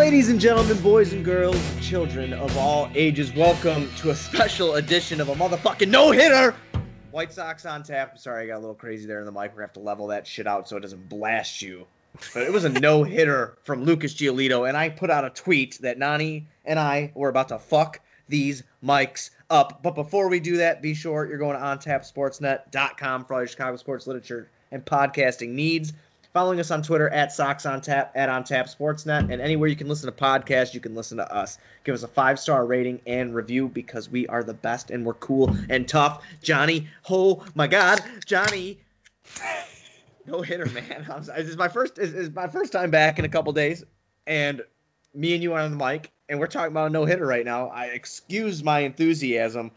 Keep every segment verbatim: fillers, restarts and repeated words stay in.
Ladies and gentlemen, boys and girls, children of all ages, welcome to a special edition of a motherfucking no-hitter. White Sox on tap. I'm sorry, I got a little crazy there in the mic. We're going to have to level that shit out so it doesn't blast you. But it was a no-hitter from Lucas Giolito, and I put out a tweet that Nani and I were about to fuck these mics up. But before we do that, be sure you're going to on tap sports net dot com for all your Chicago sports literature and podcasting needs. Following us on Twitter at SoxOnTap, at OnTapSportsNet, and anywhere you can listen to podcasts, you can listen to us. Give us a five-star rating and review because we are the best and we're cool and tough. Johnny, oh my God, Johnny, no hitter, man. I'm, this is my first, this is my first time back in a couple days, and me and you are on the mic, and we're talking about a no hitter right now. I excuse my enthusiasm.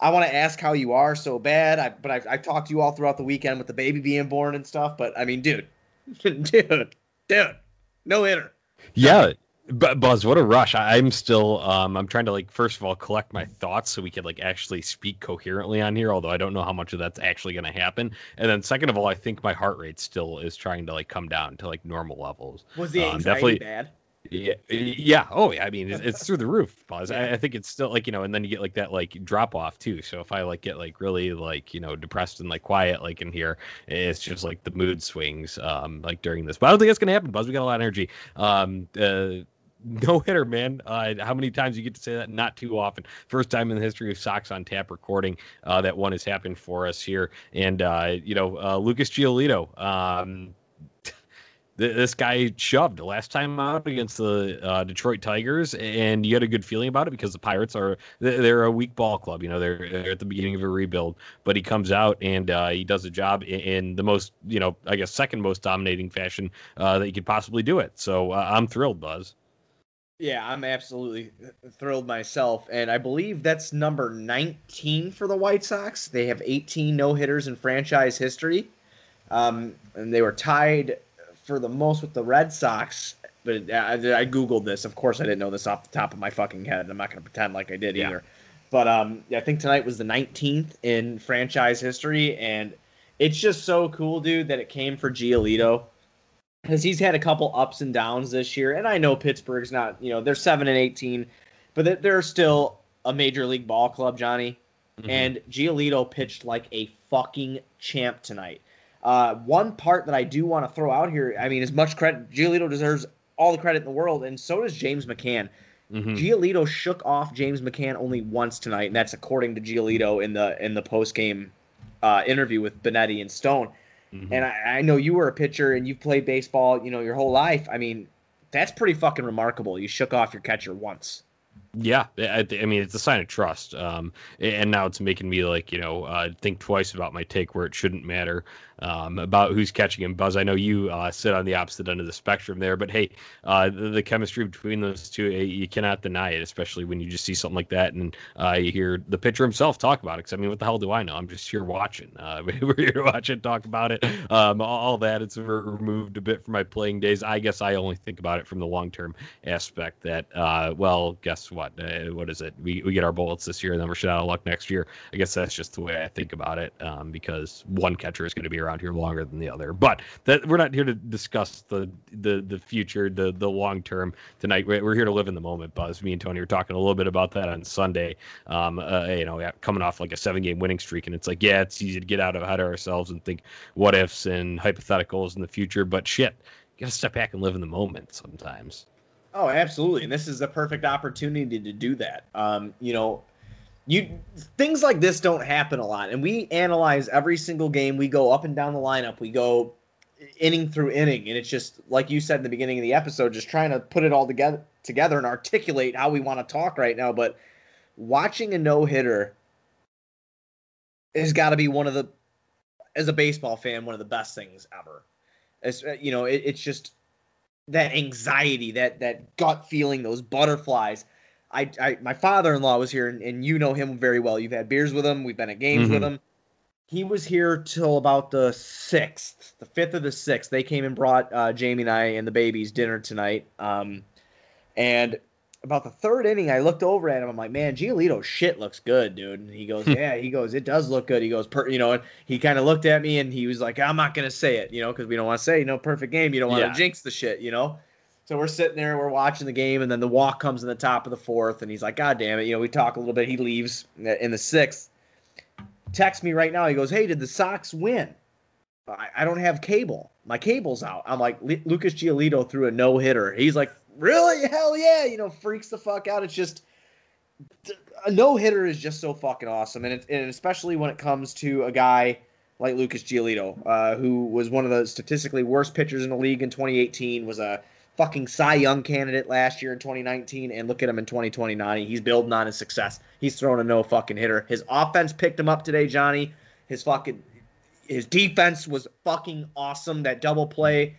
I want to ask how you are so bad, I, but I, I talked to you all throughout the weekend with the baby being born and stuff. But I mean, dude. Dude, dude, no hitter. Yeah, but Buzz, what a rush. I, I'm still, um, I'm trying to, like, first of all, collect my thoughts so we could, like, actually speak coherently on here, although I don't know how much of that's actually going to happen. And then second of all, I think my heart rate still is trying to, like, come down to, like, normal levels. Was the anxiety um, definitely bad? Yeah, yeah. Oh, yeah. I mean, it's, it's through the roof. Buzz. I, I think it's still like, you know, and then you get like that like drop off too. So if I like get like really like, you know, depressed and like quiet like in here, it's just like the mood swings um like during this. But I don't think that's gonna happen, Buzz. We got a lot of energy. Um, uh, no hitter, man. Uh, how many times you get to say that? Not too often. First time in the history of Sox on Tap recording uh, that one has happened for us here. And uh, you know, uh, Lucas Giolito. Um, This guy shoved last time out against the uh, Detroit Tigers, and you had a good feeling about it because the Pirates are they're a weak ball club. You know, they're, they're at the beginning of a rebuild, but he comes out and uh, he does a job in the most, you know, I guess second most dominating fashion uh, that you could possibly do it. So uh, I'm thrilled, Buzz. Yeah, I'm absolutely thrilled myself, and I believe that's number nineteen for the White Sox. They have eighteen no-hitters in franchise history, um, and they were tied for the most with the Red Sox, but I, I Googled this. Of course, I didn't know this off the top of my fucking head. I'm not going to pretend like I did yeah. either. But um, I think tonight was the nineteenth in franchise history, and it's just so cool, dude, that it came for Giolito because he's had a couple ups and downs this year, and I know Pittsburgh's not, you know, they're seven and eighteen, but they're still a major league ball club, Johnny, mm-hmm. and Giolito pitched like a fucking champ tonight. Uh, one part that I do want to throw out here, I mean, as much credit, Giolito deserves all the credit in the world, and so does James McCann. Mm-hmm. Giolito shook off James McCann only once tonight, and that's according to Giolito in the in the post-game uh, interview with Benetti and Stone. Mm-hmm. And I, I know you were a pitcher and you've played baseball, you know, your whole life. I mean, that's pretty fucking remarkable. You shook off your catcher once. Yeah, I, I mean, it's a sign of trust. Um, and now it's making me, like, you know, uh, think twice about my take where it shouldn't matter um, about who's catching him. Buzz, I know you uh, sit on the opposite end of the spectrum there, but hey, uh, the, the chemistry between those two, you cannot deny it, especially when you just see something like that and uh, you hear the pitcher himself talk about it. Because, I mean, what the hell do I know? I'm just here watching. Uh, we're here watching, talk about it. Um, all that, it's removed a bit from my playing days. I guess I only think about it from the long-term aspect that, uh, well, guess what uh, what is it we we get our bullets this year and then we're shit out of luck next year. I guess that's just the way I think about it, um because one catcher is going to be around here longer than the other. But that we're not here to discuss the the the future, the the long term tonight. We're here to live in the moment, Buzz. Me and Tony were talking a little bit about that on Sunday, um uh, you know, coming off like a seven game winning streak, and it's like, yeah, it's easy to get out ahead of ourselves and think what ifs and hypotheticals in the future, but shit, you gotta step back and live in the moment sometimes. Oh, absolutely. And this is the perfect opportunity to do that. Um, you know, you things like this don't happen a lot. And we analyze every single game. We go up and down the lineup. We go inning through inning. And it's just, like you said in the beginning of the episode, just trying to put it all together together and articulate how we want to talk right now. But watching a no-hitter has got to be one of the, as a baseball fan, one of the best things ever. It's, you know, it, it's just that anxiety, that that gut feeling, those butterflies. I, I my father-in-law was here, and, and you know him very well. You've had beers with him. We've been at games mm-hmm. with him. He was here till about the sixth, the fifth or the sixth. They came and brought uh, Jamie and I and the babies dinner tonight. Um, and about the third inning, I looked over at him. I'm like, man, Giolito's shit looks good, dude. And he goes, yeah, he goes, it does look good. He goes, per, you know, and he kind of looked at me and he was like, I'm not going to say it, you know, because we don't want to say, you know, perfect game. You don't want to yeah. jinx the shit, you know. So we're sitting there, we're watching the game, and then the walk comes in the top of the fourth, and he's like, God damn it. You know, we talk a little bit. He leaves in the sixth. Text me right now. He goes, hey, did the Sox win? I, I don't have cable. My cable's out. I'm like, Lucas Giolito threw a no-hitter. He's like, really? Hell yeah. You know, freaks the fuck out. It's just a no-hitter is just so fucking awesome. And, it, and especially when it comes to a guy like Lucas Giolito, uh, who was one of the statistically worst pitchers in the league in twenty eighteen, was a fucking Cy Young candidate last year in twenty nineteen, and look at him in twenty twenty-nine. He's building on his success. He's throwing a no fucking hitter. His offense picked him up today, Johnny. His fucking his defense was fucking awesome. That double play,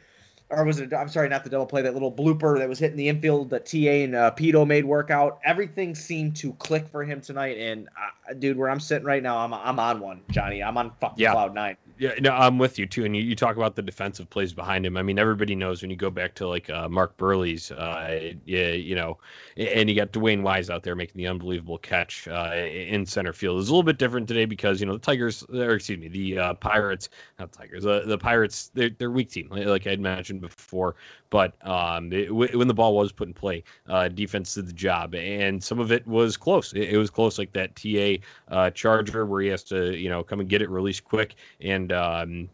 or was it? I'm sorry, not the double play. That little blooper that was hitting the infield that T A and uh, Pito made work out. Everything seemed to click for him tonight. And uh, dude, where I'm sitting right now, I'm I'm on one, Johnny. I'm on fucking yeah. cloud nine. Yeah, no, I'm with you, too. And you, you talk about the defensive plays behind him. I mean, everybody knows when you go back to, like, uh, Mark Burley's, uh, you, you know, and you got Dwayne Wise out there making the unbelievable catch uh, in center field. It's a little bit different today because, you know, the Tigers, or excuse me, the uh, Pirates, not Tigers, uh, the Pirates, they're, they're weak team, like I had mentioned before. But um, it, when the ball was put in play, uh, defense did the job. And some of it was close. It, it was close, like that T A uh, Charger where he has to, you know, come and get it released quick. And And um,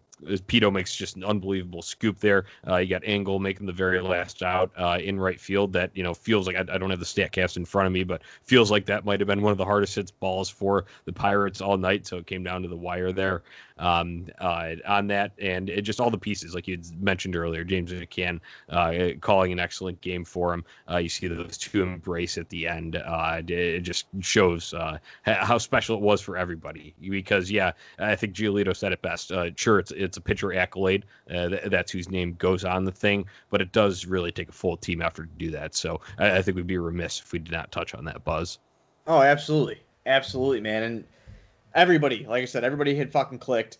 Pito makes just an unbelievable scoop there. Uh, you got Engel making the very last out uh, in right field that, you know, feels like I, I don't have the Statcast in front of me, but feels like that might have been one of the hardest hits balls for the Pirates all night. So it came down to the wire there um, uh, on that. And it just all the pieces, like you mentioned earlier, James McCann uh, calling an excellent game for him. Uh, you see those two embrace at the end. Uh, it just shows uh, how special it was for everybody because, yeah, I think Giolito said it best. Uh, sure, it's it's a pitcher accolade. Uh, th- that's whose name goes on the thing, but it does really take a full team effort to do that. So I, I think we'd be remiss if we did not touch on that, Buzz. Oh, absolutely. Absolutely, man. And everybody, like I said, everybody had fucking clicked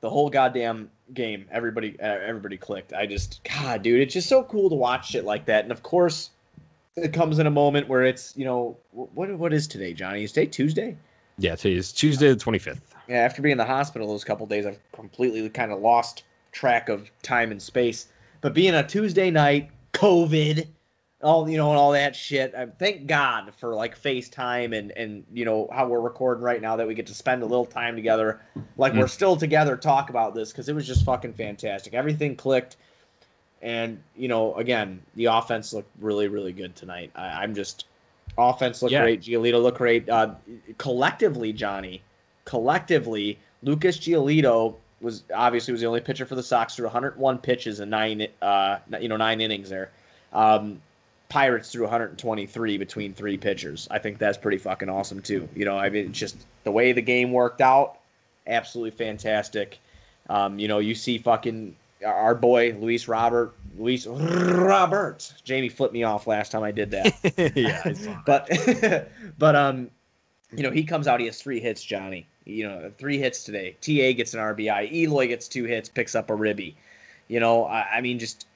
the whole goddamn game. Everybody, uh, everybody clicked. I just, God, dude, it's just so cool to watch shit like that. And of course it comes in a moment where it's, you know, what, what is today, Johnny? Is today Tuesday? Yeah, today's Tuesday the twenty-fifth. Yeah, after being in the hospital those couple of days, I've completely kind of lost track of time and space. But being a Tuesday night, COVID, all you know, and all that shit. I thank God for like FaceTime and and you know how we're recording right now that we get to spend a little time together. Like mm. we're still together, talk about this because it was just fucking fantastic. Everything clicked, and you know, again, the offense looked really, really good tonight. I, I'm just. Offense looked yeah. great. Giolito looked great. Uh, collectively, Johnny, collectively, Lucas Giolito was obviously was the only pitcher for the Sox through one hundred one pitches in nine, uh, you know, nine innings there. Um, Pirates threw one hundred twenty-three between three pitchers. I think that's pretty fucking awesome too. You know, I mean, it's just the way the game worked out, absolutely fantastic. Um, you know, you see fucking our boy Luis Robert. Luis Robert. Jamie flipped me off last time I did that. yeah, I saw but but um, you know he comes out. He has three hits, Johnny. You know, three hits today. T A gets an R B I. Eloy gets two hits. Picks up a ribby. You know, I, I mean, just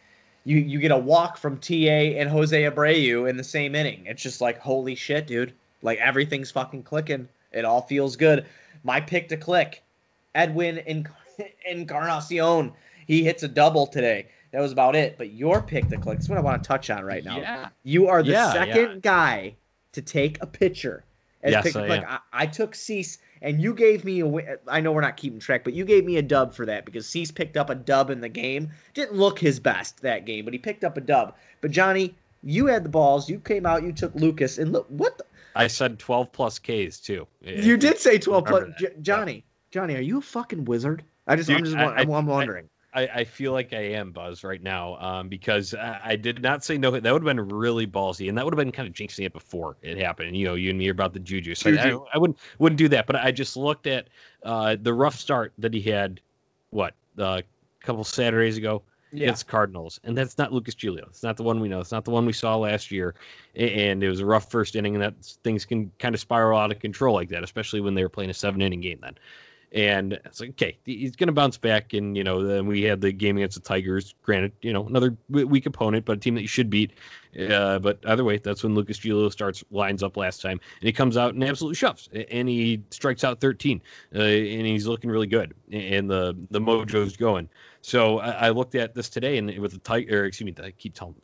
you you get a walk from T A and Jose Abreu in the same inning. It's just like holy shit, dude. Like everything's fucking clicking. It all feels good. My pick to click. Edwin Enc- Encarnacion. He hits a double today. That was about it. But your pick to click, that's what I want to touch on right now. Yeah. You are the yeah, second yeah. guy to take a pitcher. As yes, pick to click. I, I took Cease, and you gave me a – I know we're not keeping track, but you gave me a dub for that because Cease picked up a dub in the game. Didn't look his best that game, but he picked up a dub. But, Johnny, you had the balls. You came out. You took Lucas. And look, what the – I said twelve-plus Ks, too. You did say twelve-plus – J- Johnny, yeah. Johnny, are you a fucking wizard? I just, Dude, I'm just I, I'm, I'm wondering. I, I, I, I feel like I am, Buzz, right now um, because I, I did not say no. That would have been really ballsy, and that would have been kind of jinxing it before it happened. And, you know, you and me are about the juju. So I, I, I wouldn't wouldn't do that, but I just looked at uh, the rough start that he had, what, uh, a couple Saturdays ago yeah. against Cardinals, and that's not Lucas Giolito. It's not the one we know. It's not the one we saw last year, and it was a rough first inning, and that things can kind of spiral out of control like that, especially when they were playing a seven-inning game then. And it's like, okay, he's going to bounce back. And, you know, then we had the game against the Tigers. Granted, you know, another weak opponent, but a team that you should beat. Uh, but either way, that's when Lucas Giolito starts, lines up last time. And he comes out and absolutely shoves. And he strikes out thirteen. Uh, and he's looking really good. And the, the mojo's going. So I, I looked at this today, and with the Tiger, excuse me, I keep telling,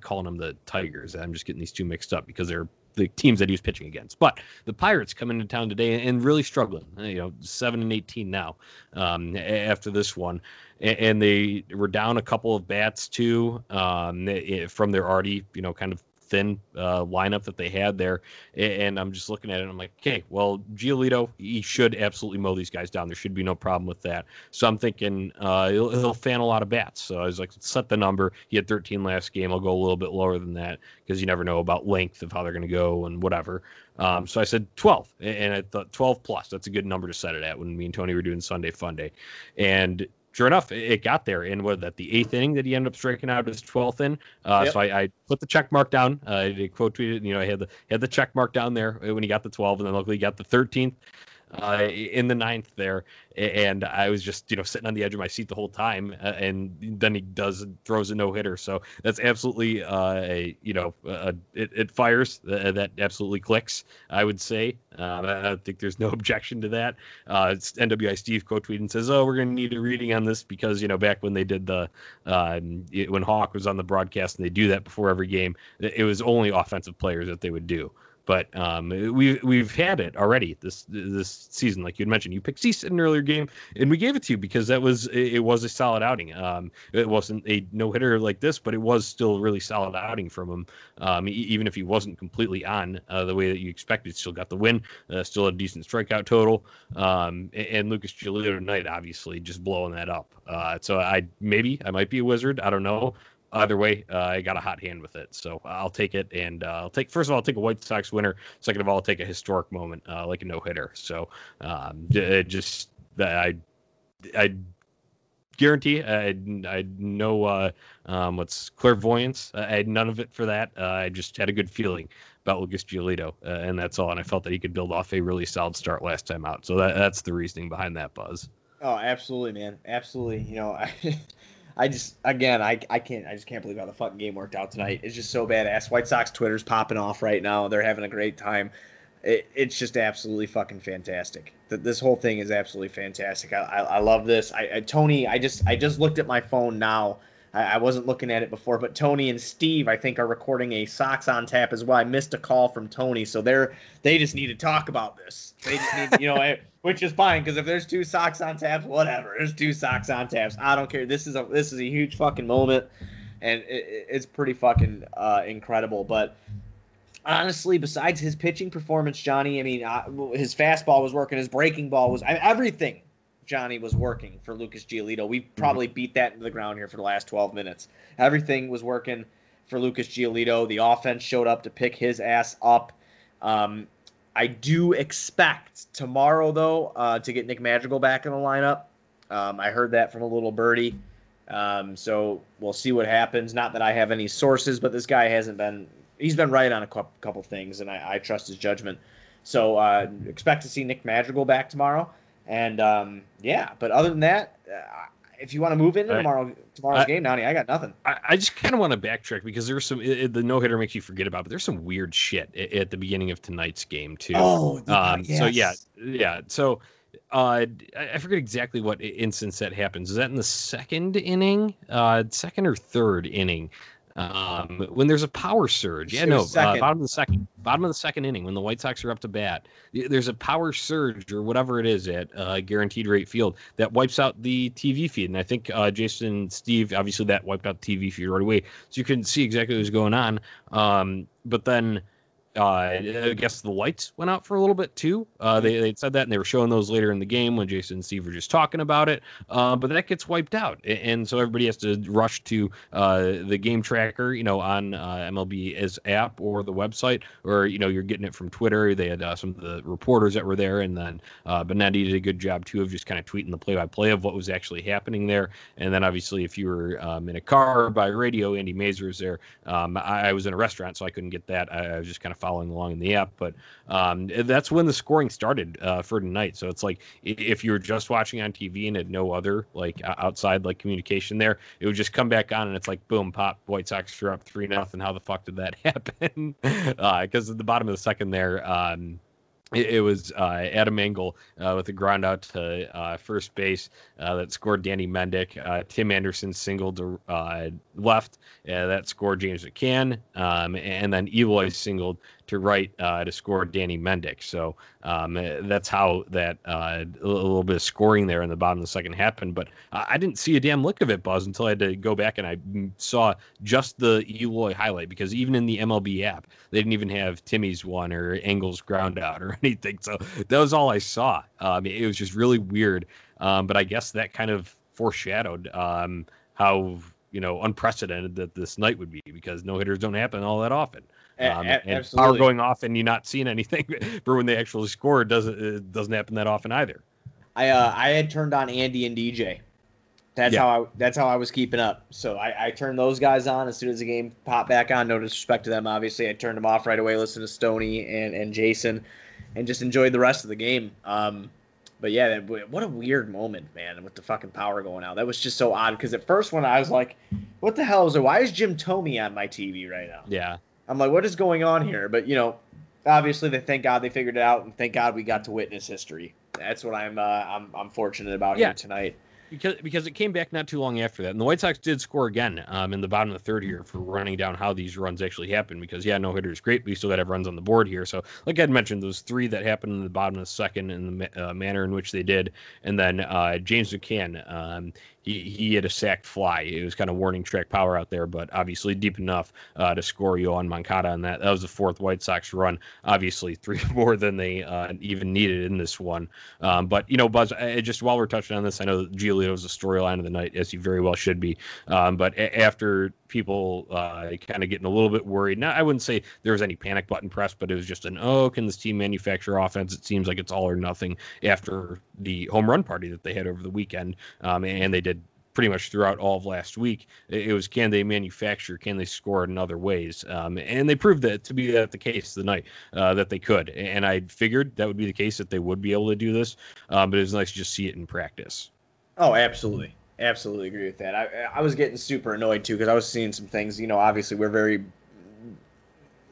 calling them the Tigers. I'm just getting these two mixed up because they're the teams that he was pitching against. But the Pirates come into town today and really struggling, you know, seven and eighteen now um, after this one. And they were down a couple of bats too um, from their already, you know, kind of thin uh, lineup that they had there. And I'm just looking at it and I'm like, okay, well, Giolito, he should absolutely mow these guys down. There should be no problem with that. So I'm thinking uh, he'll, he'll fan a lot of bats. So I was like, set the number. He had thirteen last game. I'll go a little bit lower than that because you never know about length of how they're going to go and whatever. Um, so I said twelve, and I thought twelve plus. That's a good number to set it at when me and Tony were doing Sunday Funday. And sure enough, it got there. And what that the eighth inning that he ended up striking out his twelfth in. Uh, yep. So I, I put the check mark down. Uh, I quote tweeted, and, you know, I had the had the check mark down there when he got the twelve, and then luckily he got the thirteenth uh, in the ninth there. And I was just, you know, sitting on the edge of my seat the whole time. Uh, and then he does throws a no hitter. So that's absolutely, uh, a, you know, uh, it, it fires. Uh, that absolutely clicks, I would say. Uh, I don't think there's no objection to that. Uh, it's N W I Steve co-tweeted and says, oh, we're going to need a reading on this because, you know, back when they did the, uh, it, when Hawk was on the broadcast and they do that before every game, it was only offensive players that they would do. But um, we've we've had it already this this season, like you had mentioned. You picked Cease in an earlier game, and we gave it to you because that was it was a solid outing. Um, it wasn't a no hitter like this, but it was still a really solid outing from him. Um, even if he wasn't completely on uh, the way that you expected, still got the win, uh, still a decent strikeout total. Um, and Lucas Giolito tonight, obviously, just blowing that up. Uh, so I maybe I might be a wizard. I don't know. Either way, uh, I got a hot hand with it, so I'll take it. And uh, I'll take first of all, I'll take a White Sox winner. Second of all, I'll take a historic moment, uh, like a no hitter. So um, it just that I, I guarantee I, I know uh, um, what's clairvoyance. I had none of it for that. Uh, I just had a good feeling about Lucas Giolito, uh, and that's all. And I felt that he could build off a really solid start last time out. So that, that's the reasoning behind that, Buzz. Oh, absolutely, man, absolutely. You know, I. I just, again, I I can't, I just can't believe how the fucking game worked out tonight. It's just so badass. White Sox Twitter's popping off right now. They're having a great time. It, it's just absolutely fucking fantastic. Th- this whole thing is absolutely fantastic. I, I, I love this. I, I Tony, I just, I just looked at my phone now. I, I wasn't looking at it before, but Tony and Steve, I think, are recording a Sox on Tap as well. I missed a call from Tony, so they're, they just need to talk about this. They just need, you know. Which is fine, because if there's two Sox on Taps, whatever. There's two Sox on Taps. I don't care. This is a this is a huge fucking moment, and it, it's pretty fucking uh, incredible. But honestly, besides his pitching performance, Johnny, I mean, I, his fastball was working, his breaking ball was I, everything. Johnny was working for Lucas Giolito. We probably mm-hmm. beat that into the ground here for the last twelve minutes. Everything was working for Lucas Giolito. The offense showed up to pick his ass up. Um, I do expect tomorrow, though, uh, to get Nick Madrigal back in the lineup. Um, I heard that from a little birdie. Um, so we'll see what happens. Not that I have any sources, but this guy hasn't been – he's been right on a couple things, and I, I trust his judgment. So uh, expect to see Nick Madrigal back tomorrow. And, um, yeah, but other than that uh, – if you want to move into tomorrow, tomorrow's I, game, Nani, I got nothing. I, I just kind of want to backtrack because there's some it, the no hitter makes you forget about, but there's some weird shit at, at the beginning of tonight's game too. Oh, um, yes. So yeah, yeah. So uh, I forget exactly what instance that happens. Is that in the second inning, uh, second or third inning? Um, when there's a power surge, yeah, no, uh, bottom of the second, bottom of the second inning, when the White Sox are up to bat, there's a power surge or whatever it is at uh, Guaranteed Rate Field that wipes out the T V feed. And I think uh, Jason, Steve, obviously that wiped out the T V feed right away, so you couldn't see exactly what was going on. Um, but then. Uh, I guess the lights went out for a little bit too. Uh, they they said that, and they were showing those later in the game when Jason and Steve were just talking about it. Uh, but that gets wiped out, and so everybody has to rush to uh, the game tracker, you know, on uh, M L B's app or the website, or you know, you're getting it from Twitter. They had uh, some of the reporters that were there, and then uh, Benetti did a good job too of just kind of tweeting the play-by-play of what was actually happening there. And then obviously, if you were um, in a car or by radio, Andy Mazur was there. Um, I, I was in a restaurant, so I couldn't get that. I, I was just kind of following along in the app, but um, that's when the scoring started uh, for tonight. So it's like if you were just watching on T V and had no other like outside like communication there, it would just come back on and it's like, boom, pop, White Sox are up three nothing. How the fuck did that happen? Because uh, at the bottom of the second there, um, it was uh, Adam Engel uh, with a ground out to uh, first base uh, that scored Danny Mendick. Uh, Tim Anderson singled to uh, left uh, that scored James McCann. Um, and then Eloy singled to right uh, to score Danny Mendick. So um, that's how that uh, a little bit of scoring there in the bottom of the second happened. But I didn't see a damn lick of it, Buzz, until I had to go back and I saw just the Eloy highlight, because even in the M L B app, they didn't even have Timmy's one or Engel's ground out or anything. So that was all I saw. Um, it was just really weird. Um, but I guess that kind of foreshadowed um, how, you know, unprecedented that this night would be, because no hitters don't happen all that often. Um, and power going off and you not seeing anything for when they actually score doesn't it doesn't happen that often either. I uh, I had turned on Andy and D J. That's yeah. how I that's how I was keeping up. So I, I turned those guys on as soon as the game popped back on. No disrespect to them, obviously. I turned them off right away. Listened to Stoney and, and Jason, and just enjoyed the rest of the game. Um, but yeah, that, what a weird moment, man, with the fucking power going out. That was just so odd, because at first when I was like, "What the hell is it? Why is Jim Thome on my T V right now?" Yeah. I'm like, what is going on here? But, you know, obviously, they thank God they figured it out, and thank God we got to witness history. That's what I'm uh, I'm, I'm fortunate about yeah. here tonight. Because because it came back not too long after that. And the White Sox did score again um, in the bottom of the third here for running down how these runs actually happen. Because, yeah, no hitter is great, but you still got to have runs on the board here. So, like I had mentioned, those three that happened in the bottom of the second in the uh, manner in which they did. And then uh, James McCann, um, he, he had a sacked fly. It was kind of warning track power out there, but obviously deep enough uh, to score Yoán Moncada on that. That was the fourth White Sox run. Obviously, three more than they uh, even needed in this one. Um, but, you know, Buzz, I, just while we're touching on this, I know Giolito was the storyline of the night, as he very well should be. Um, but a- after people uh, kind of getting a little bit worried, now I wouldn't say there was any panic button pressed, but it was just an, oh, can this team manufacture offense? It seems like it's all or nothing after the home run party that they had over the weekend, um, and they did pretty much throughout all of last week. It was, can they manufacture? Can they score in other ways? Um, and they proved that to be that the case tonight, uh, that they could. And I figured that would be the case, that they would be able to do this, um, but it was nice to just see it in practice. Oh, absolutely. Absolutely agree with that. I I was getting super annoyed, too, because I was seeing some things. You know, obviously, we're very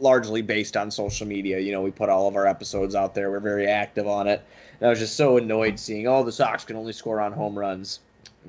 largely based on social media. You know, we put all of our episodes out there. We're very active on it. And I was just so annoyed seeing, oh, the Sox can only score on home runs.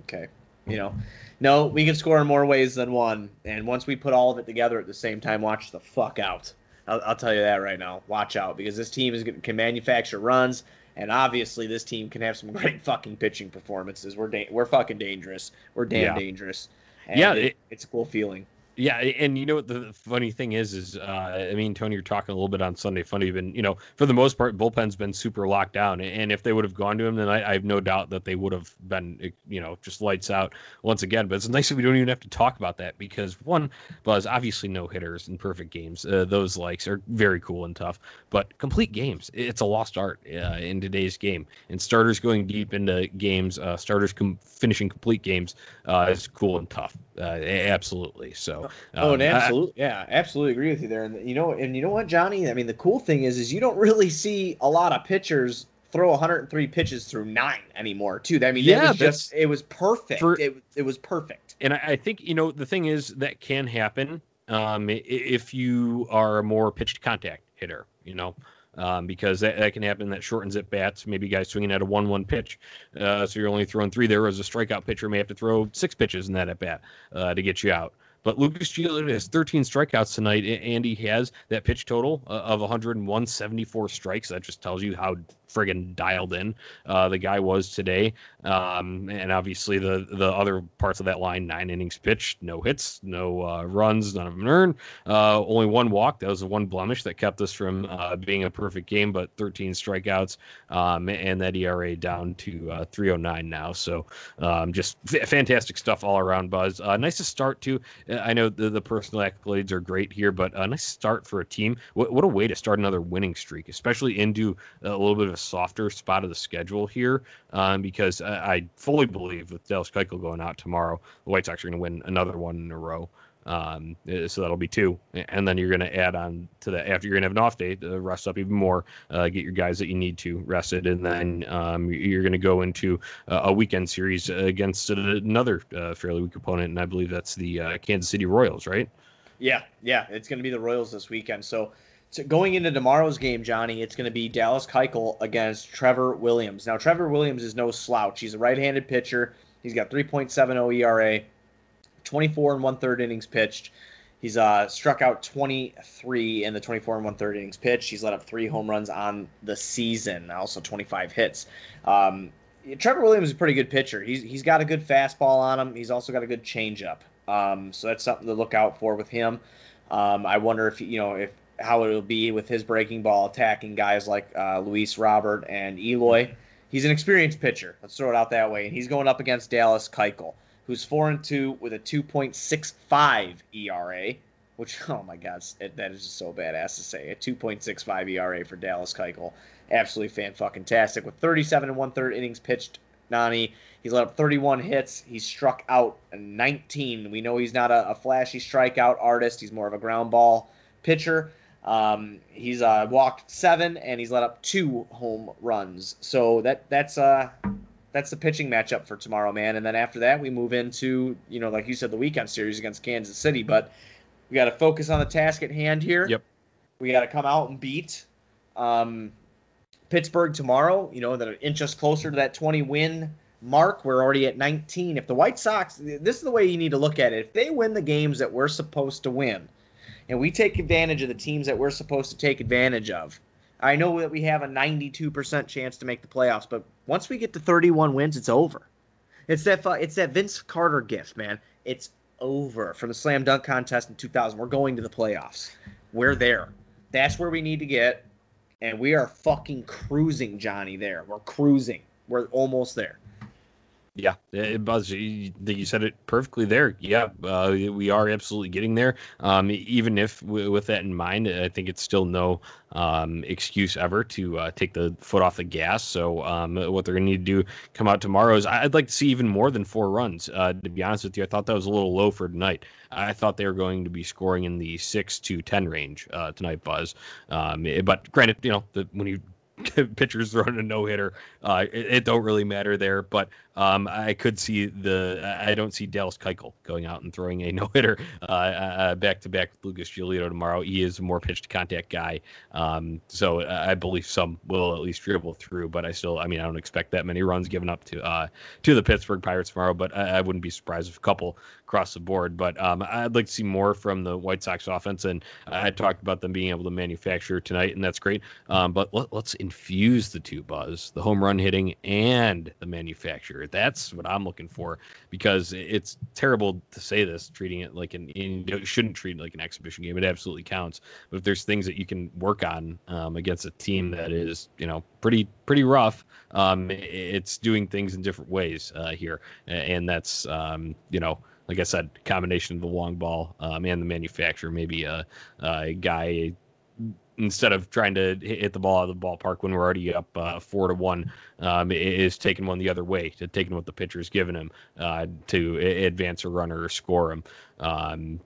Okay. You know, no, we can score in more ways than one. And once we put all of it together at the same time, watch the fuck out. I'll, I'll tell you that right now. Watch out, because this team is can manufacture runs. And obviously, this team can have some great fucking pitching performances. We're da- we're fucking dangerous. We're damn yeah. dangerous. And yeah, it, it's a cool feeling. Yeah, and you know what the funny thing is, is uh, I mean, Tony, you're talking a little bit on Sunday Funny, been, you know, for the most part, bullpen's been super locked down. And if they would have gone to him, then I, I have no doubt that they would have been, you know, just lights out once again. But it's nice that we don't even have to talk about that, because one, Buzz, obviously no hitters in perfect games. Uh, those likes are very cool and tough, but complete games, it's a lost art uh, in today's game. And starters going deep into games, uh, starters com- finishing complete games uh, is cool and tough. Uh, absolutely. So. Um, oh, and absolutely, I, yeah, absolutely agree with you there. And you know, and you know what, Johnny? I mean, the cool thing is, is you don't really see a lot of pitchers throw one hundred three pitches through nine anymore, too. I mean, yeah, it was just it was perfect. For, it it was perfect. And I, I think, you know, the thing is that can happen um, if you are a more pitched contact hitter, you know. Um, because that, that can happen. That shortens at bats. Maybe guys swinging at a one-one pitch, uh, so you're only throwing three. There as a strikeout pitcher may have to throw six pitches in that at bat uh, to get you out. But Lucas Giolito has thirteen strikeouts tonight, and he has that pitch total of one hundred one, seventy-four strikes. That just tells you how friggin' dialed in uh, the guy was today. Um, and obviously the the other parts of that line, nine innings pitched, no hits, no uh, runs, none of them earned. Uh, only one walk. That was the one blemish that kept us from uh, being a perfect game, but thirteen strikeouts um, and that E R A down to uh, three oh nine now. So um, just f- fantastic stuff all around, Buzz. Uh, nice to start, too. I know the, the personal accolades are great here, but a nice start for a team. What, what a way to start another winning streak, especially into a little bit of a softer spot of the schedule here, um, because I, I fully believe with Dallas Keuchel going out tomorrow, the White Sox are going to win another one in a row. Um, so that'll be two. And then you're going to add on to that after you're going to have an off day to rest up even more, uh, get your guys that you need to rested. And then um, you're going to go into uh, a weekend series against another uh, fairly weak opponent. And I believe that's the uh, Kansas City Royals, right? Yeah. Yeah. It's going to be the Royals this weekend. So, so going into tomorrow's game, Johnny, it's going to be Dallas Keuchel against Trevor Williams. Now, Trevor Williams is no slouch. He's a right-handed pitcher. He's got three point seven oh E R A. twenty-four and one-third innings pitched. He's uh, struck out twenty-three in the twenty-four and one-third innings pitched. He's let up three home runs on the season, also twenty-five hits. Um, Trevor Williams is a pretty good pitcher. He's He's got a good fastball on him. He's also got a good changeup. Um, so that's something to look out for with him. Um, I wonder if, you know, if how it'll be with his breaking ball attacking guys like uh, Luis Robert and Eloy. He's an experienced pitcher. Let's throw it out that way. And he's going up against Dallas Keuchel, who's four and two with a two point six five E R A, which, oh my God, that is just so badass to say. A two point six five E R A for Dallas Keuchel. Absolutely fan-fucking-tastic. With thirty-seven and one-third innings pitched, Nani, he's let up thirty-one hits. He's struck out nineteen. We know he's not a, a flashy strikeout artist. He's more of a ground ball pitcher. Um, he's uh, walked seven, and he's let up two home runs. So that that's... Uh, That's the pitching matchup for tomorrow, man. And then after that, we move into, you know, like you said, the weekend series against Kansas City. But we got to focus on the task at hand here. Yep. We got to come out and beat um, Pittsburgh tomorrow. You know, that inch us closer to that twenty-win mark. We're already at nineteen. If the White Sox, this is the way you need to look at it. If they win the games that we're supposed to win, and we take advantage of the teams that we're supposed to take advantage of, I know that we have a ninety-two percent chance to make the playoffs, but once we get to thirty-one wins, it's over. It's that it's that Vince Carter gift, man. It's over. From the slam dunk contest in two thousand, we're going to the playoffs. We're there. That's where we need to get, and we are fucking cruising, Johnny, there. We're cruising. We're almost there. Yeah, it, Buzz, you, you said it perfectly there. Yeah, uh, we are absolutely getting there. Um, even if w- with that in mind, I think it's still no um, excuse ever to uh, take the foot off the gas. So um, what they're going to need to do come out tomorrow is I'd like to see even more than four runs. Uh, to be honest with you, I thought that was a little low for tonight. I thought they were going to be scoring in the six to ten range uh, tonight, Buzz. Um, but granted, you know, the, when you pitchers throwing a no-hitter, uh, it, it don't really matter there, but um, I could see the, I don't see Dallas Keuchel going out and throwing a no-hitter uh, uh, back-to-back with Lucas Giolito tomorrow. He is a more pitch-to-contact guy, um, so I believe some will at least dribble through, but I still, I mean, I don't expect that many runs given up to uh, to the Pittsburgh Pirates tomorrow, but I, I wouldn't be surprised if a couple across the board, but um, I'd like to see more from the White Sox offense, and I talked about them being able to manufacture tonight, and that's great, um, but let, let's infuse the two, Buzz, the home run hitting and the manufacture. That's what I'm looking for, because it's terrible to say this, treating it like an, you shouldn't treat it like an exhibition game. It absolutely counts. But if there's things that you can work on um, against a team that is, you know, pretty, pretty rough, um, it's doing things in different ways uh, here. And that's, um, you know, like I said, combination of the long ball um, and the manufacture, maybe a, a guy, instead of trying to hit the ball out of the ballpark when we're already up uh, four to one, um, is taking one the other way, to taking what the pitcher is giving him uh, to advance a runner or score him um,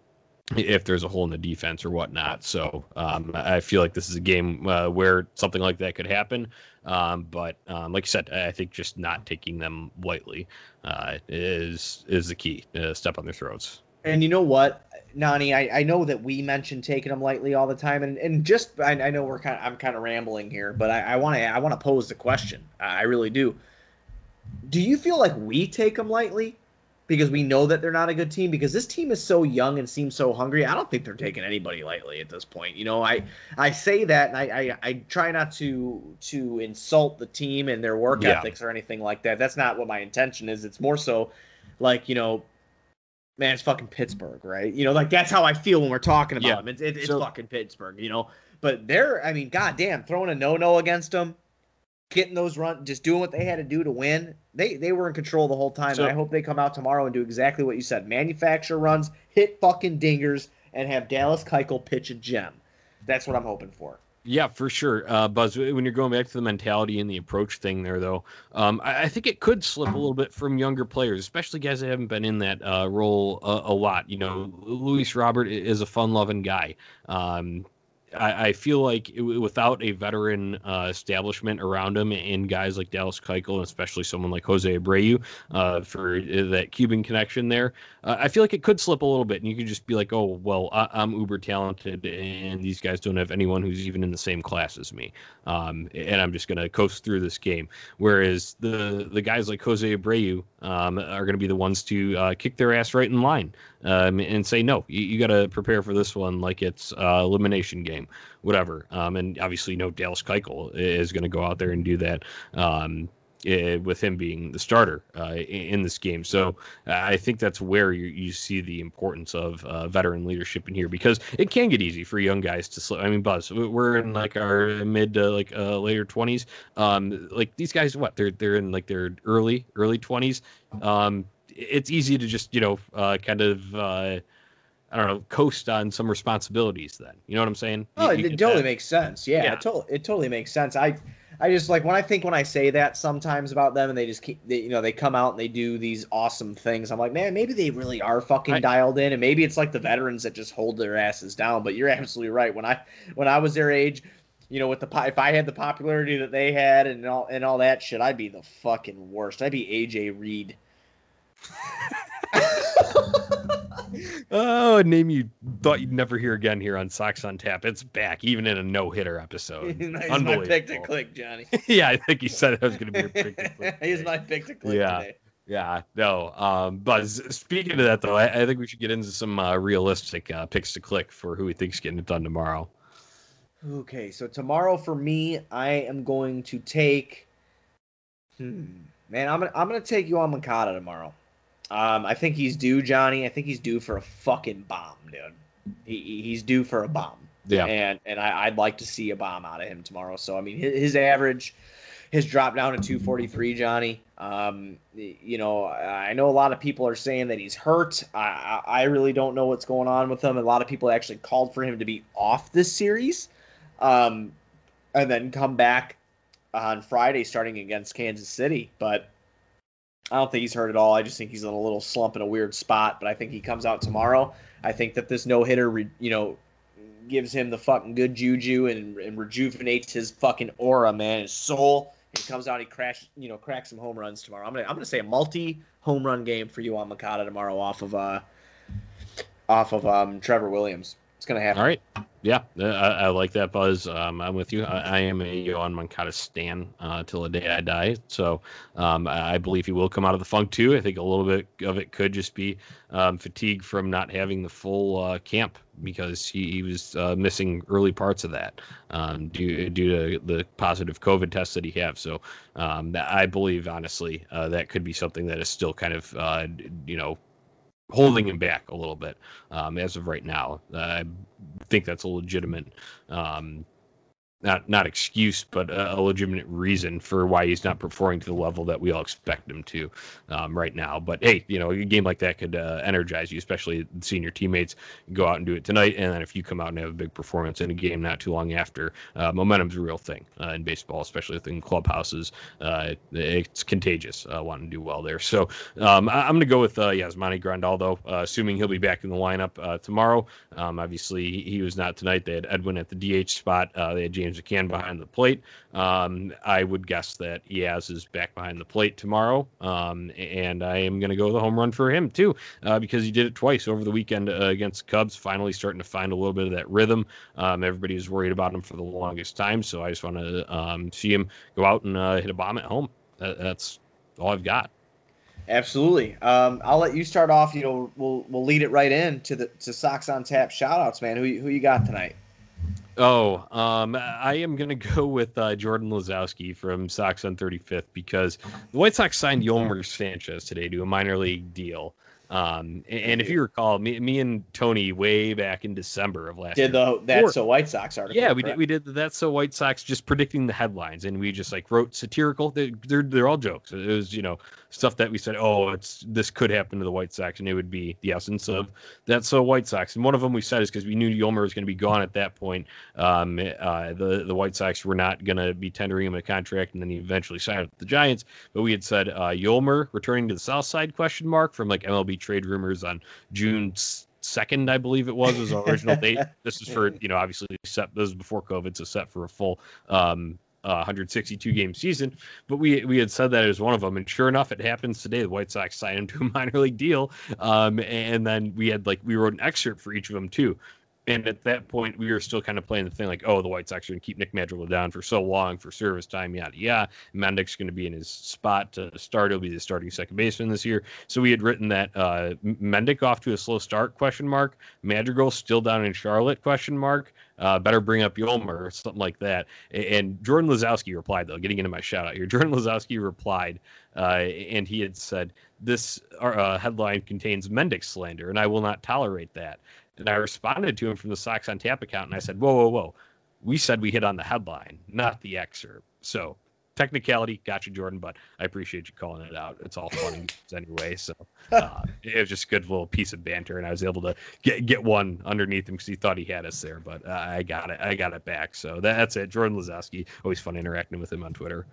if there's a hole in the defense or whatnot. So um, I feel like this is a game uh, where something like that could happen. Um, but um, like you said, I think just not taking them lightly uh, is is the key. Uh, step on their throats. And you know what, Nani, I, I know that we mention taking them lightly all the time, and, and just I, I know we're kind of, I'm kind of rambling here, but I want to I want to pose the question. I really do. Do you feel like we take them lightly because we know that they're not a good team? Because this team is so young and seems so hungry. I don't think they're taking anybody lightly at this point. You know, I I say that, and I I, I try not to to insult the team and their work yeah. ethics or anything like that. That's not what my intention is. It's more so like, you know, man, it's fucking Pittsburgh, right? You know, like, that's how I feel when we're talking about yeah. them. It's, it, it's so, fucking Pittsburgh, you know? But they're, I mean, goddamn, throwing a no-no against them, getting those runs, just doing what they had to do to win. They they were in control the whole time, so, and I hope they come out tomorrow and do exactly what you said. Manufacture runs, hit fucking dingers, and have Dallas Keuchel pitch a gem. That's what I'm hoping for. Yeah, for sure. Uh, Buzz, when you're going back to the mentality and the approach thing there, though, um, I, I think it could slip a little bit from younger players, especially guys that haven't been in that uh, role a, a lot. You know, Luis Robert is a fun-loving guy. Um, I, I feel like it, without a veteran uh, establishment around him and guys like Dallas Keuchel, and especially someone like Jose Abreu uh, for that Cuban connection there, uh, I feel like it could slip a little bit, and you could just be like, oh, well, I, I'm uber talented, and these guys don't have anyone who's even in the same class as me, um, and I'm just going to coast through this game. Whereas the, the guys like Jose Abreu um, are going to be the ones to uh, kick their ass right in line um, and say, no, you, you got to prepare for this one like it's uh, elimination game. Whatever. Um, and obviously, you know, Dallas Keuchel is going to go out there and do that um, it, with him being the starter uh, in this game. So I think that's where you, you see the importance of uh, veteran leadership in here, because it can get easy for young guys to slip. I mean, Buzz, we're in like our mid to like uh, later twenties. Um, like these guys, what they're they're in like their early early twenties. Um, it's easy to just, you know, uh, kind of. Uh, I don't know, coast on some responsibilities then. You know what I'm saying? Oh, you, you it totally that. makes sense. Yeah, yeah. It, to- it totally makes sense. I I just, like, when I think when I say that sometimes about them and they just keep, they, you know, they come out and they do these awesome things. I'm like, man, maybe they really are fucking I, dialed in, and maybe it's like the veterans that just hold their asses down. But you're absolutely right. When I when I was their age, you know, with the if I had the popularity that they had and all, and all that shit, I'd be the fucking worst. I'd be A J Reed. Oh, a name you thought you'd never hear again here on Sox on Tap. It's back, even in a no-hitter episode. He's Unbelievable. My pick to click, Johnny. Yeah, I think you said that was going to be your pick to click. He's my pick to click yeah. today. Yeah, no. Um, but speaking of that, though, I, I think we should get into some uh, realistic uh, picks to click for who we think's getting it done tomorrow. Okay, so tomorrow for me, I am going to take... Hmm, man, I'm gonna, I'm gonna take Yoán Moncada tomorrow. Um, I think he's due, Johnny. I think he's due for a fucking bomb, dude. He, he's due for a bomb. Yeah. And and I, I'd like to see a bomb out of him tomorrow. So, I mean, his, his average, his drop down to two forty-three, Johnny. Um, you know, I know a lot of people are saying that he's hurt. I, I really don't know what's going on with him. A lot of people actually called for him to be off this series um, and then come back on Friday starting against Kansas City. But I don't think he's hurt at all. I just think he's in a little slump in a weird spot, but I think he comes out tomorrow. I think that this no-hitter, you know, gives him the fucking good juju and, and rejuvenates his fucking aura, man, his soul. He comes out, he crashes, you know, cracks some home runs tomorrow. I'm gonna, I'm gonna say a multi-home run game for Yoán Moncada tomorrow off of, uh, off of um, Trevor Williams. It's gonna happen. All right. Yeah, I, I like that, Buzz. Um, I'm with you. I, I am a Yoán Moncada stan uh, till the day I die. So um, I believe he will come out of the funk, too. I think a little bit of it could just be um, fatigue from not having the full uh, camp because he, he was uh, missing early parts of that um, due, due to the positive COVID test that he had. So um, I believe, honestly, uh, that could be something that is still kind of, uh, you know, holding him back a little bit um, as of right now. Uh, I think that's a legitimate, um, not not excuse, but a, a legitimate reason for why he's not performing to the level that we all expect him to um, right now. But, hey, you know, a game like that could uh, energize you, especially seeing your teammates go out and do it tonight. And then if you come out and have a big performance in a game not too long after, uh, momentum's a real thing uh, in baseball, especially within clubhouses. Uh, it's contagious uh, wanting to do well there. So um, I, I'm going to go with uh, Yasmani Grandal, though, uh, assuming he'll be back in the lineup uh, tomorrow. Um, obviously, he, he was not tonight. They had Edwin at the D H spot. Uh, they had James McCann behind the plate. Um, I would guess that Yaz is back behind the plate tomorrow, um, and I am going to go the home run for him too, uh, because he did it twice over the weekend uh, against the Cubs. Finally, starting to find a little bit of that rhythm. Um, everybody was worried about him for the longest time, so I just want to um, see him go out and uh, hit a bomb at home. That, that's all I've got. Absolutely. Um, I'll let you start off. You know, we'll we'll lead it right in to the to Sox on Tap shoutouts, man. Who who you got tonight? Oh, um, I am going to go with uh, Jordan Lazowski from Sox on thirty-fifth because the White Sox signed Yomer Sanchez today to a minor league deal. Um, and, and if you recall, me, me and Tony way back in December of last did year did the That's or, So White Sox article. Yeah, we correct? did. We did the That's So White Sox, just predicting the headlines, and we just like wrote satirical. They, they're they're all jokes. It was, you know, stuff that we said, oh, it's this could happen to the White Sox, and it would be the essence of That's So White Sox. And one of them we said is because we knew Yomer was going to be gone at that point. Um, uh, the the White Sox were not going to be tendering him a contract, and then he eventually signed with the Giants. But we had said uh, Yomer returning to the South Side question mark from like M L B trade rumors on June second, I believe it was, was the original date. This is for, you know, obviously set, this is before COVID, so set for a full um, uh, one hundred sixty-two game season. But we we had said that as one of them, and sure enough, it happens today. The White Sox signed him to a minor league deal, um, and then we had like we wrote an excerpt for each of them too. And at that point, we were still kind of playing the thing like, oh, the White Sox are going to keep Nick Madrigal down for so long for service time, yada, yada. Mendick's going to be in his spot to start. He'll be the starting second baseman this year. So we had written that uh, Mendick off to a slow start, question mark. Madrigal still down in Charlotte, question mark. Uh, better bring up Yomer or something like that. And Jordan Lazowski replied, though, getting into my shout out here. Jordan Lazowski replied, uh, and he had said, this uh, headline contains Mendick slander, and I will not tolerate that. And I responded to him from the Sox on Tap account, and I said, whoa, whoa, whoa. We said we hit on the headline, not the excerpt. So technicality, gotcha, Jordan, but I appreciate you calling it out. It's all fun anyway. So uh, it was just a good little piece of banter, and I was able to get get one underneath him because he thought he had us there, but uh, I got it. I got it back. So that's it. Jordan Lazowski, always fun interacting with him on Twitter.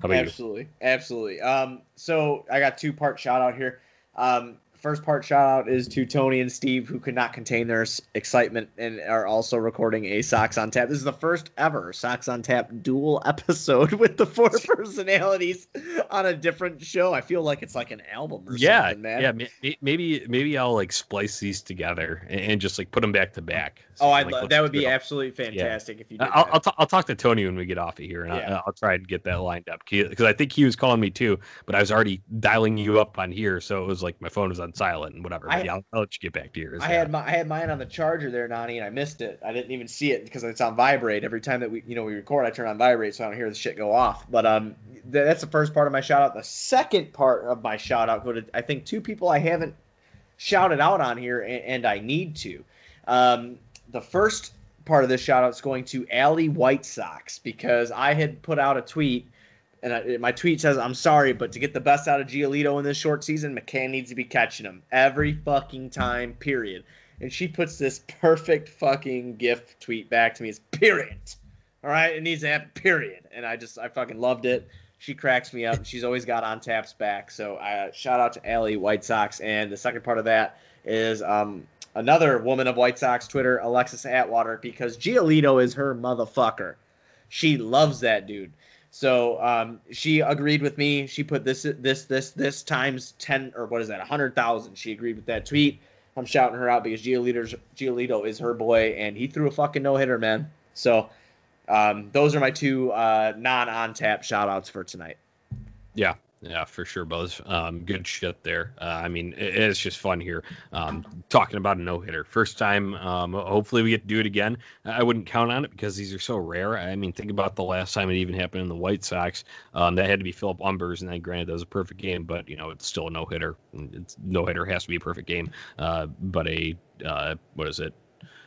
How about absolutely. You? Absolutely. Um, so I got two-part shout-out here. Um First part shout out is to Tony and Steve, who could not contain their excitement and are also recording a Sox on Tap. This is the first ever Sox on Tap dual episode with the four personalities on a different show. I feel like it's like an album or yeah, something, man. Yeah, maybe maybe I'll like splice these together and just like put them back to back. So oh, I'd like, love that would be absolutely fantastic yeah. if you did I'll, that. I'll, t- I'll talk to Tony when we get off of here, and yeah. I'll, I'll try and get that lined up because I think he was calling me too, but I was already dialing you up on here, so it was like my phone was on silent and whatever. I, yeah, I'll, I'll let you get back to yours. I yeah. had my I had mine on the charger there, Nani, and I missed it. I didn't even see it because it's on vibrate. Every time that we you know we record, I turn on vibrate so I don't hear the shit go off. But um, th- that's the first part of my shout out. The second part of my shout out go to I think two people I haven't shouted out on here, and, and I need to. Um, the first part of this shout out is going to Allie White Sox because I had put out a tweet. And I, my tweet says, I'm sorry, but to get the best out of Giolito in this short season, McCann needs to be catching him every fucking time, period. And she puts this perfect fucking GIF tweet back to me. It's period. All right? It needs to happen, period. And I just, I fucking loved it. She cracks me up. She's always got on taps back. So uh, shout out to Allie White Sox. And the second part of that is um, another woman of White Sox Twitter, Alexis Atwater, because Giolito is her motherfucker. She loves that dude. So um, she agreed with me. She put this, this, this, this times ten, or what is that, one hundred thousand. She agreed with that tweet. I'm shouting her out because Giolito, Giolito is her boy, and he threw a fucking no-hitter, man. So um, those are my two uh, non-on-tap shout-outs for tonight. Yeah. Yeah, for sure, Buzz. Um, good shit there. Uh, I mean, it, it's just fun here um, talking about a no-hitter. First time, um, hopefully we get to do it again. I wouldn't count on it because these are so rare. I mean, think about the last time it even happened in the White Sox. Um, that had to be Philip Humber's, and then granted, that was a perfect game, but, you know, it's still a no-hitter. It's, no-hitter has to be a perfect game, uh, but a, uh, what is it?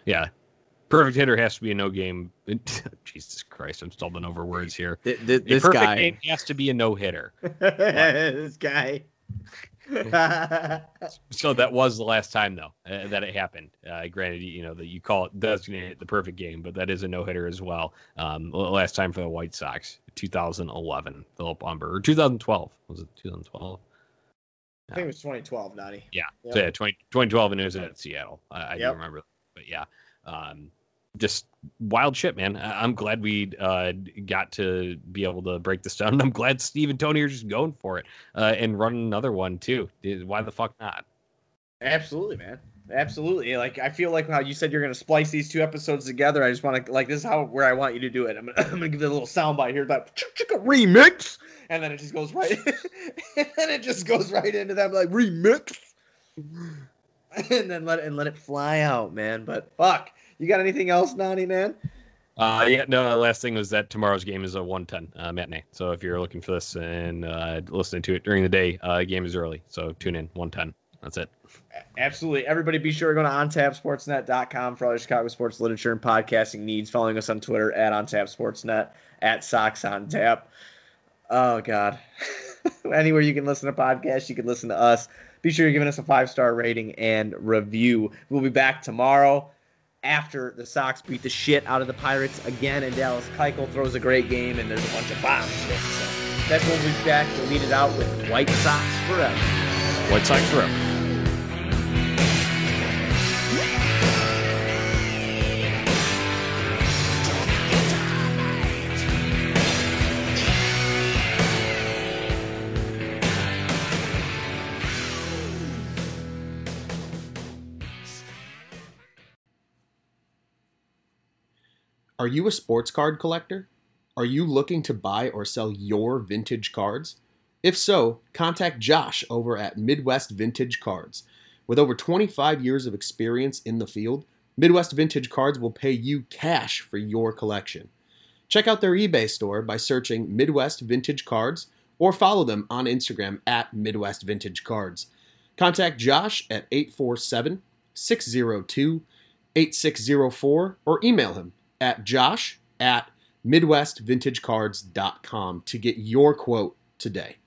Yeah. Perfect hitter has to be a no game. Jesus Christ, I'm stumbling over words here. Th- th- this perfect guy game has to be a no hitter. This guy. So that was the last time though uh, that it happened. Uh, granted, you know that you call it designate the perfect game, but that is a no hitter as well. Um, last time for the White Sox, two thousand eleven, Philip Humber, or two thousand twelve. Was it two thousand twelve? I think it was twenty twelve, Nani. Yeah, yep. So, yeah, twenty, twenty twelve, and it was at Seattle. I, I yep. do remember, but yeah. Um, just wild shit, man. I'm glad we uh, got to be able to break this down. I'm glad Steve and Tony are just going for it uh, and running another one too. Why the fuck not? Absolutely, man. Absolutely. Like I feel like how you said you're going to splice these two episodes together. I just want to like this is how where I want you to do it. I'm gonna, I'm gonna give it a little soundbite here, like remix, and then it just goes right, and then it just goes right into that like remix, and then let it, and let it fly out, man. But fuck. You got anything else, Nani, man? Uh, yeah, no, the last thing was that tomorrow's game is a one ten uh, matinee. So if you're looking for this and uh, listening to it during the day, uh, game is early. So tune in, one ten. That's it. Absolutely. Everybody be sure to go to on tap sports net dot com for all your Chicago sports literature and podcasting needs. Following us on Twitter at on tap sports net, at Sox on Tap. Oh, God. Anywhere you can listen to podcasts, you can listen to us. Be sure you're giving us a five-star rating and review. We'll be back tomorrow after the Sox beat the shit out of the Pirates again, and Dallas Keuchel throws a great game, and there's a bunch of bombs. So that's when we'll be back. We'll lead it out with White Sox Forever. White Sox Forever. Are you a sports card collector? Are you looking to buy or sell your vintage cards? If so, contact Josh over at Midwest Vintage Cards. With over twenty-five years of experience in the field, Midwest Vintage Cards will pay you cash for your collection. Check out their eBay store by searching Midwest Vintage Cards or follow them on Instagram at Midwest Vintage Cards. Contact Josh at eight four seven, six oh two, eight six oh four or email him at josh at midwest vintage cards dot com to get your quote today.